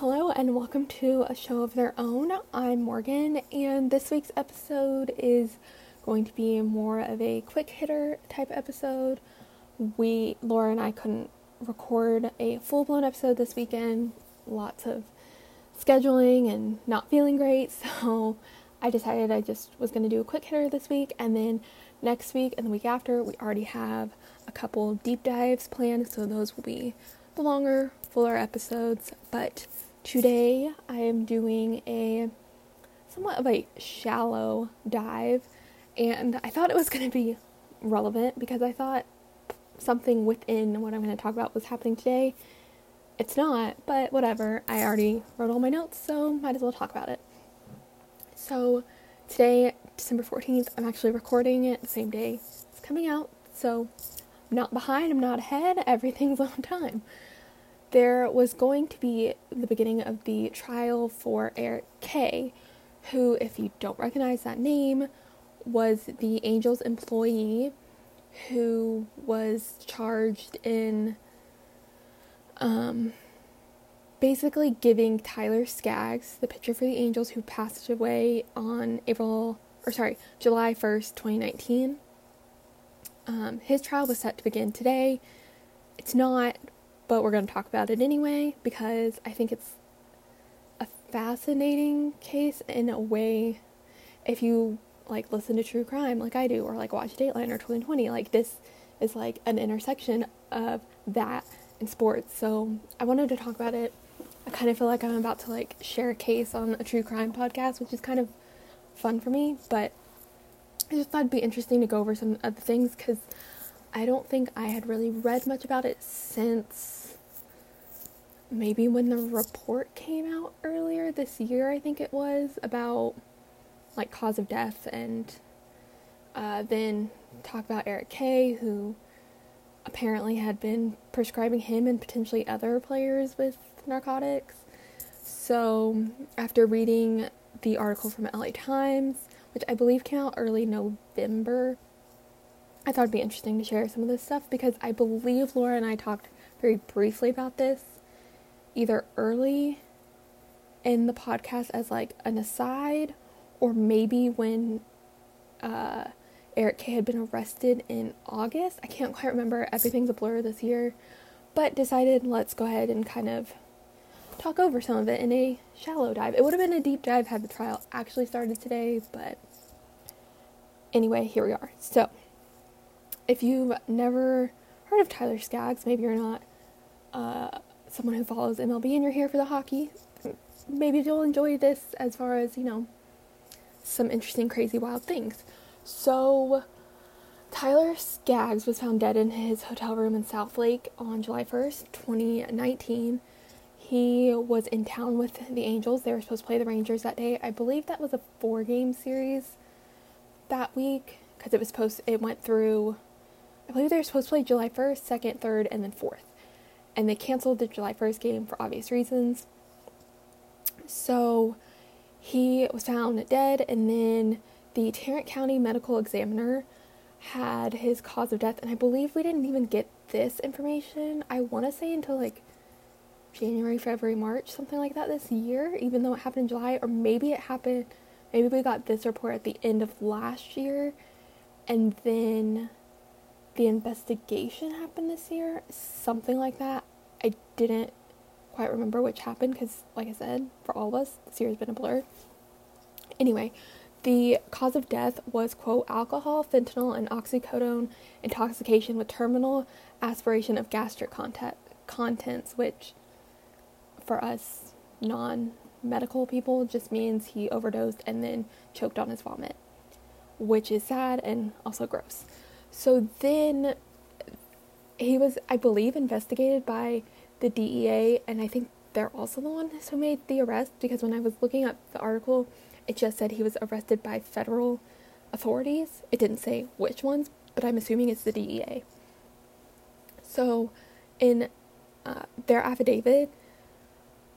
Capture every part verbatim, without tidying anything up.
Hello and welcome to A Show of Their Own. I'm Morgan, and this week's episode is going to be more of a quick hitter type episode. We, Laura and I, couldn't record a full-blown episode this weekend. Lots of scheduling and not feeling great, so I decided I just was going to do a quick hitter this week, and then next week and the week after we already have a couple deep dives planned, so those will be the longer, fuller episodes. But today I am doing a somewhat of a shallow dive, and I thought it was going to be relevant because I thought something within what I'm going to talk about was happening today. It's not, but whatever. I already wrote all my notes, so might as well talk about it. So today, December fourteenth, I'm actually recording it the same day it's coming out, so I'm not behind, I'm not ahead, everything's on time. There was going to be the beginning of the trial for Eric Kay, who, if you don't recognize that name, was the Angels employee who was charged in um, basically giving Tyler Skaggs, the pitcher for the Angels, who passed away on April, or sorry, July first, twenty nineteen. Um, his trial was set to begin today. It's not, but we're going to talk about it anyway because I think it's a fascinating case in a way. If you like listen to true crime like I do, or like watch Dateline or twenty twenty, like this is like an intersection of that and sports. So I wanted to talk about it. I kind of feel like I'm about to like share a case on a true crime podcast, which is kind of fun for me, but I just thought it'd be interesting to go over some other things because I don't think I had really read much about it since maybe when the report came out earlier this year, I think it was, about like cause of death, and uh, then talk about Eric Kay, who apparently had been prescribing him and potentially other players with narcotics. So after reading the article from L A Times, which I believe came out early November, I thought it'd be interesting to share some of this stuff because I believe Laura and I talked very briefly about this either early in the podcast as like an aside, or maybe when uh, Eric Kay had been arrested in August. I can't quite remember. Everything's a blur this year, but decided let's go ahead and kind of talk over some of it in a shallow dive. It would have been a deep dive had the trial actually started today, but anyway, here we are. So if you've never heard of Tyler Skaggs, maybe you're not uh, someone who follows M L B and you're here for the hockey, maybe you'll enjoy this as far as, you know, some interesting, crazy, wild things. So, Tyler Skaggs was found dead in his hotel room in Southlake on July first, twenty nineteen. He was in town with the Angels. They were supposed to play the Rangers that day. I believe that was a four-game series that week because it was supposed, it went through... I believe they were supposed to play July first, second, third, and then fourth. And they canceled the July first game for obvious reasons. So he was found dead, and then the Tarrant County Medical Examiner had his cause of death. And I believe we didn't even get this information, I want to say, until like January, February, March, something like that this year, even though it happened in July. Or maybe it happened, maybe we got this report at the end of last year, and then the investigation happened this year, something like that. I didn't quite remember which happened because, like I said, for all of us, this year's been a blur. Anyway, the cause of death was, quote, alcohol, fentanyl, and oxycodone intoxication with terminal aspiration of gastric content- contents, which for us non-medical people just means he overdosed and then choked on his vomit, which is sad and also gross. So then he was, I believe, investigated by the D E A, and I think they're also the ones who made the arrest, because when I was looking up the article, it just said he was arrested by federal authorities. It didn't say which ones, but I'm assuming it's the D E A. So in uh, their affidavit,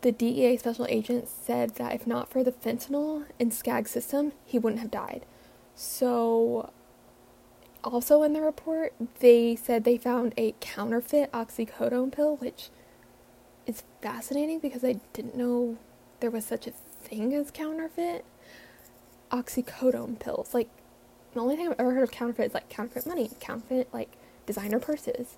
the D E A special agent said that if not for the fentanyl in Skaggs' system, he wouldn't have died. So also in the report, they said they found a counterfeit oxycodone pill, which is fascinating because I didn't know there was such a thing as counterfeit oxycodone pills. Like, the only thing I've ever heard of counterfeit is, like, counterfeit money, counterfeit, like, designer purses.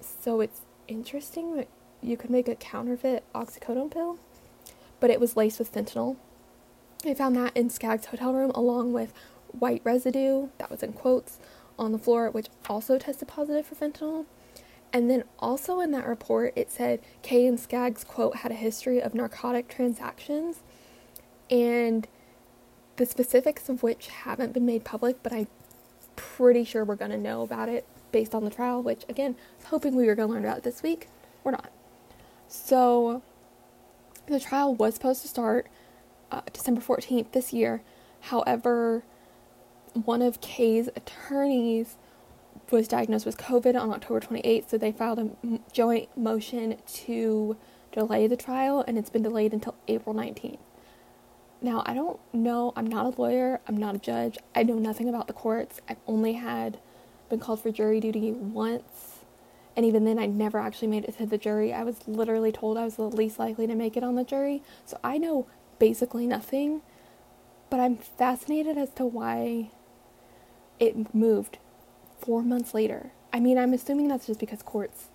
So it's interesting that you could make a counterfeit oxycodone pill, but it was laced with fentanyl. I found that in Skaggs' hotel room, along with white residue, that was in quotes, on the floor, which also tested positive for fentanyl. And then also in that report, it said Kay and Skaggs, quote, had a history of narcotic transactions, and the specifics of which haven't been made public, but I'm pretty sure we're going to know about it based on the trial, which, again, I was hoping we were going to learn about this week. We're not. So the trial was supposed to start uh, December fourteenth this year. However, one of Kay's attorneys was diagnosed with COVID on October twenty-eighth, so they filed a joint motion to delay the trial, and it's been delayed until April nineteenth. Now, I don't know, I'm not a lawyer, I'm not a judge, I know nothing about the courts. I've only had been called for jury duty once, and even then I never actually made it to the jury. I was literally told I was the least likely to make it on the jury, so I know basically nothing, but I'm fascinated as to why it moved four months later. I mean, I'm assuming that's just because courts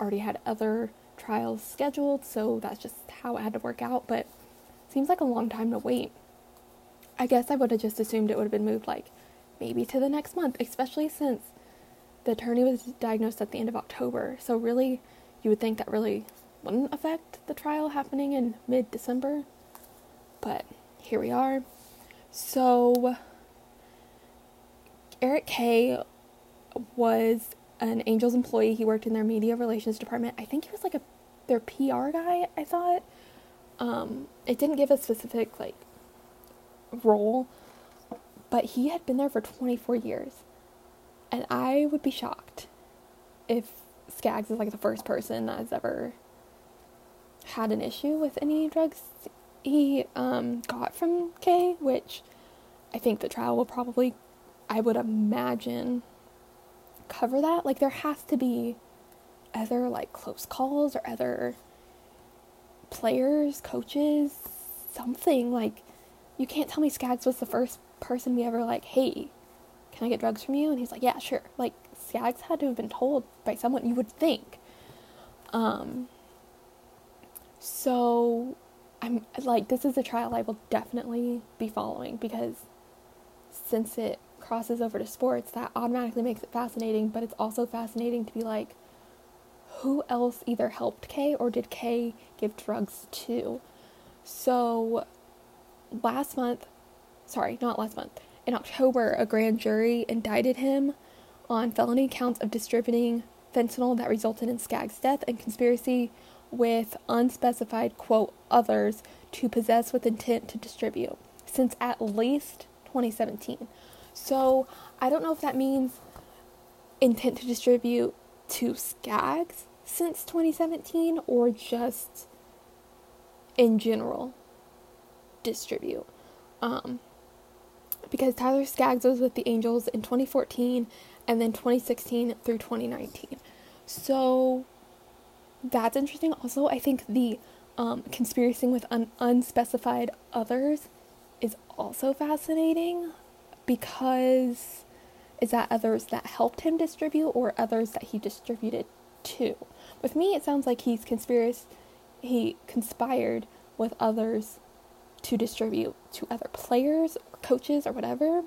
already had other trials scheduled, so that's just how it had to work out, but seems like a long time to wait. I guess I would have just assumed it would have been moved, like, maybe to the next month, especially since the attorney was diagnosed at the end of October, so really, you would think that really wouldn't affect the trial happening in mid-December, but here we are. So Eric Kay was an Angels employee. He worked in their media relations department. I think he was like a their P R guy, I thought. Um, it didn't give a specific, like, role, but he had been there for twenty-four years, and I would be shocked if Skaggs is, like, the first person that has ever had an issue with any drugs he, um, got from Kay, which I think the trial will probably, I would imagine, cover that. Like, there has to be other, like, close calls or other players, coaches, something. Like, you can't tell me Skaggs was the first person we ever, like, hey, can I get drugs from you? And he's like, yeah, sure. Like, Skaggs had to have been told by someone, you would think. Um, so, I'm, like, this is a trial I will definitely be following, because since it crosses over to sports, that automatically makes it fascinating, but it's also fascinating to be like, who else either helped Kay or did Kay give drugs to? So last month, sorry, not last month, in October, a grand jury indicted him on felony counts of distributing fentanyl that resulted in Skaggs' death and conspiracy with unspecified, quote, others to possess with intent to distribute since at least twenty seventeen. So I don't know if that means intent to distribute to Skaggs since twenty seventeen, or just in general distribute, um because Tyler Skaggs was with the Angels in twenty fourteen and then twenty sixteen through twenty nineteen. So that's interesting. Also, I think the um conspiracy with un- unspecified others is also fascinating, because is that others that helped him distribute or others that he distributed to? With me, it sounds like he's conspiracy, he conspired with others to distribute to other players, or coaches, or whatever.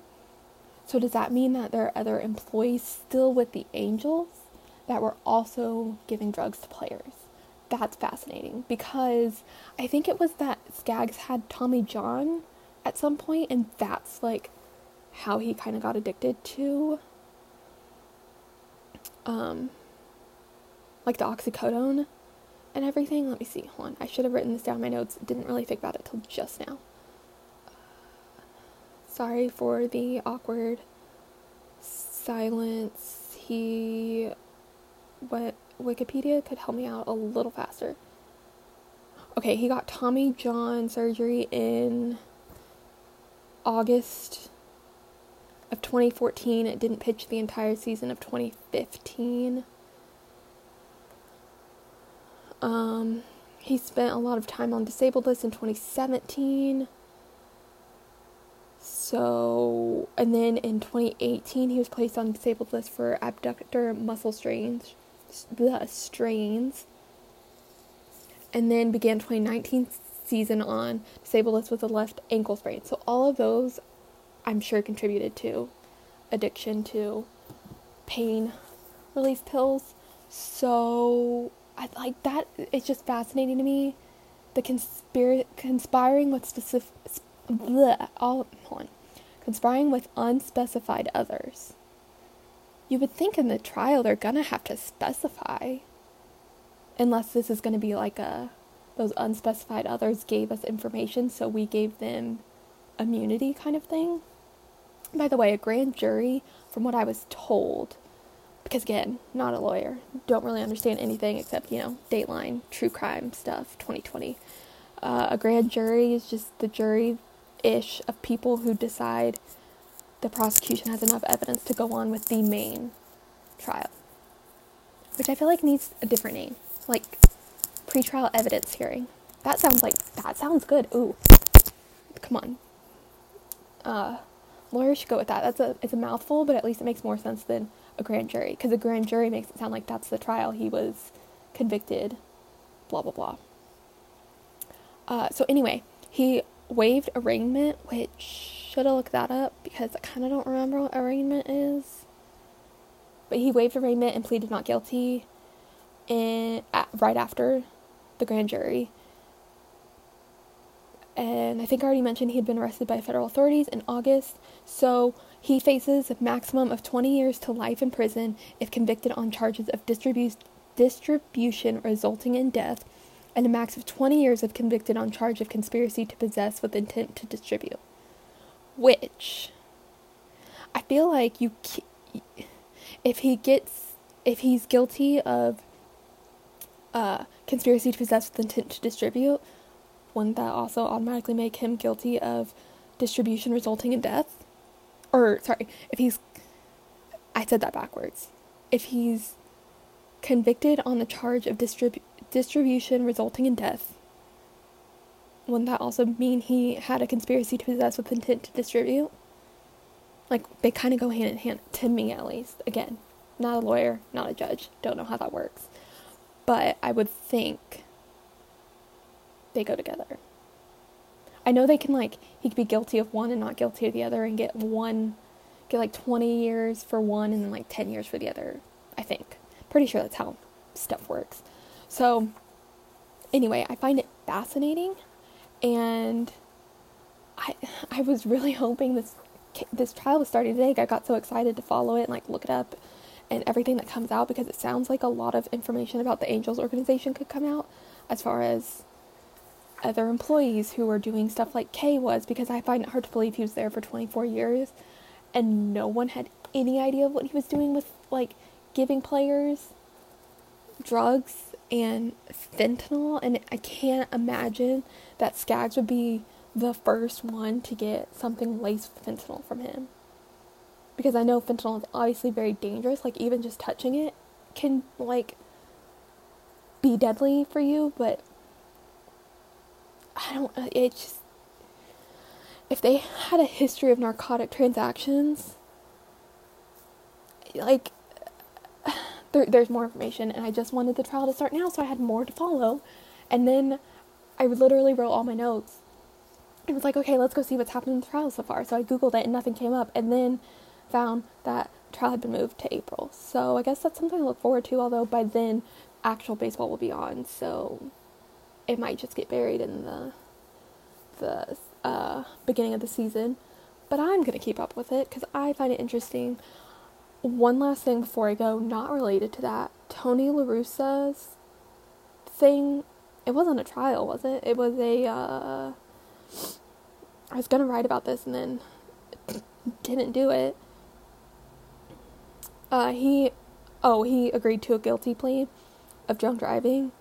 So does that mean that there are other employees still with the Angels that were also giving drugs to players? That's fascinating, because I think it was that Skaggs had Tommy John at some point, and that's, like, how he kind of got addicted to, um, like, the oxycodone and everything. Let me see, hold on, I should have written this down in my notes, didn't really think about it till just now. Sorry for the awkward silence. He, what, Wikipedia could help me out a little faster. Okay, he got Tommy John surgery in August of twenty fourteen. It didn't pitch the entire season of twenty fifteen. Um, He spent a lot of time on disabled list in twenty seventeen. So, and then in twenty eighteen, he was placed on disabled list for abductor muscle strains, the strains. And then began twenty nineteen season on disabled list with a left ankle sprain. So all of those, I'm sure, contributed to addiction to pain relief pills. So I like that. It's just fascinating to me. The conspir- conspiring with specific, bleh, all, hold on. Conspiring with unspecified others. You would think in the trial they're gonna have to specify. Unless this is going to be like a, those unspecified others gave us information, so we gave them immunity kind of thing. By the way, a grand jury, from what I was told, because again, not a lawyer, don't really understand anything except, you know, Dateline, true crime stuff, twenty twenty. Uh, a grand jury is just the jury-ish of people who decide the prosecution has enough evidence to go on with the main trial, which I feel like needs a different name. Like, pretrial evidence hearing. That sounds like, that sounds good. Ooh, come on. Uh, lawyers should go with that. That's a, it's a mouthful, but at least it makes more sense than a grand jury. Because a grand jury makes it sound like that's the trial. He was convicted, blah, blah, blah. Uh, so anyway, he waived arraignment, which, should have looked that up, because I kind of don't remember what arraignment is. But he waived arraignment and pleaded not guilty. And at, right after the grand jury, and I think I already mentioned he had been arrested by federal authorities in August, so he faces a maximum of twenty years to life in prison if convicted on charges of distribu- distribution resulting in death, and a max of twenty years if convicted on charge of conspiracy to possess with intent to distribute, which I feel like you ca- if he gets if he's guilty of Uh, conspiracy to possess with intent to distribute, wouldn't that also automatically make him guilty of distribution resulting in death? Or, sorry, if he's, I said that backwards. If he's convicted on the charge of distrib- distribution resulting in death, wouldn't that also mean he had a conspiracy to possess with intent to distribute? Like, they kind of go hand in hand, to me at least. Again, not a lawyer, not a judge, don't know how that works. But I would think they go together. I know they can, like, he could be guilty of one and not guilty of the other and get one, get like twenty years for one and then like ten years for the other, I think. Pretty sure that's how stuff works. So anyway, I find it fascinating, and I I was really hoping this this trial was starting today. I got so excited to follow it and like look it up and everything that comes out, because it sounds like a lot of information about the Angels organization could come out as far as other employees who were doing stuff like Kay was, because I find it hard to believe he was there for twenty-four years and no one had any idea of what he was doing with, like, giving players drugs and fentanyl. And I can't imagine that Skaggs would be the first one to get something laced with fentanyl from him. Because I know fentanyl is obviously very dangerous. Like, even just touching it can, like, be deadly for you. But I don't... It's just... If they had a history of narcotic transactions, like, there, there's more information. And I just wanted the trial to start now, so I had more to follow. And then I literally wrote all my notes. And was like, okay, let's go see what's happened in the trial so far. So I Googled it and nothing came up. And then found that trial had been moved to April. So I guess that's something to look forward to, although by then actual baseball will be on, so it might just get buried in the the uh, beginning of the season. But I'm going to keep up with it because I find it interesting. One last thing before I go, not related to that, Tony LaRussa's thing, it wasn't a trial, was it? It was a, uh, I was going to write about this and then didn't do it. Uh, he, oh, he agreed to a guilty plea of drunk driving,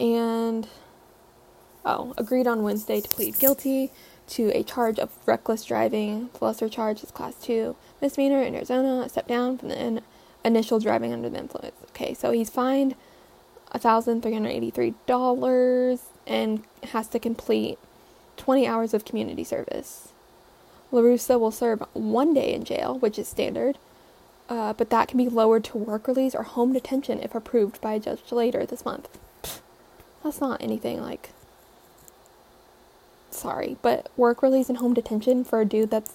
and, oh, agreed on Wednesday to plead guilty to a charge of reckless driving. The lesser charge is class two misdemeanor in Arizona, a step down from the in- initial driving under the influence. Okay, so he's fined one thousand three hundred eighty-three dollars and has to complete twenty hours of community service. LaRussa will serve one day in jail, which is standard, uh, but that can be lowered to work release or home detention if approved by a judge later this month. Pfft, that's not anything, like, sorry, but work release and home detention for a dude that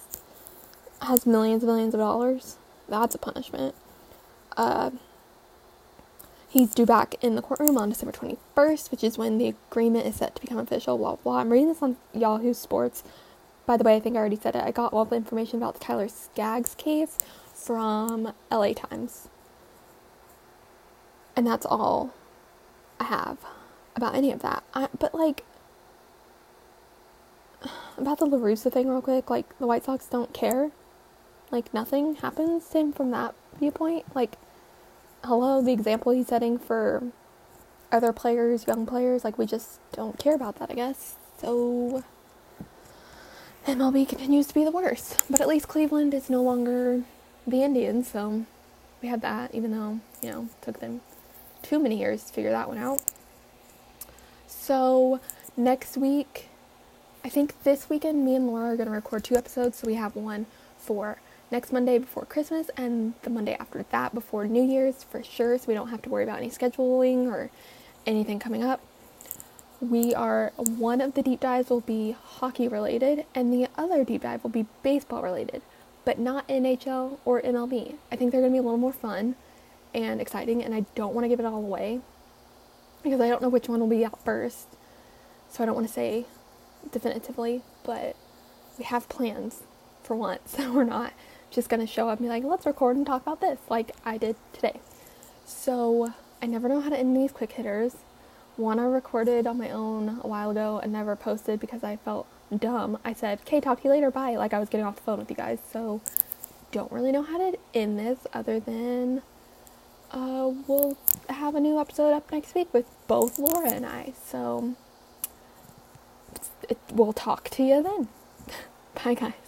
has millions and millions of dollars, that's a punishment. Uh, he's due back in the courtroom on December twenty-first, which is when the agreement is set to become official, blah, blah. I'm reading this on Yahoo Sports. By the way, I think I already said it. I got all the information about the Tyler Skaggs case from L A Times. And that's all I have about any of that. I, but, like, about the LaRussa thing real quick, like, the White Sox don't care. Like, nothing happens to him from that viewpoint. Like, hello, the example he's setting for other players, young players, like, we just don't care about that, I guess. So M L B continues to be the worst, but at least Cleveland is no longer the Indians, so we had that, even though, you know, it took them too many years to figure that one out. So next week, I think this weekend, me and Laura are going to record two episodes, so we have one for next Monday before Christmas and the Monday after that before New Year's for sure, so we don't have to worry about any scheduling or anything coming up. We are, one of the deep dives will be hockey related and the other deep dive will be baseball related, but not N H L or M L B. I think they're going to be a little more fun and exciting, and I don't want to give it all away because I don't know which one will be out first, so I don't want to say definitively, but we have plans for once, so we're not just going to show up and be like, let's record and talk about this like I did today. So I never know how to end these quick hitters. One I recorded on my own a while ago and never posted because I felt dumb. I said, okay, talk to you later, bye, like I was getting off the phone with you guys. So don't really know how to end this other than uh, we'll have a new episode up next week with both Laura and I. So it, we'll talk to you then. Bye, guys.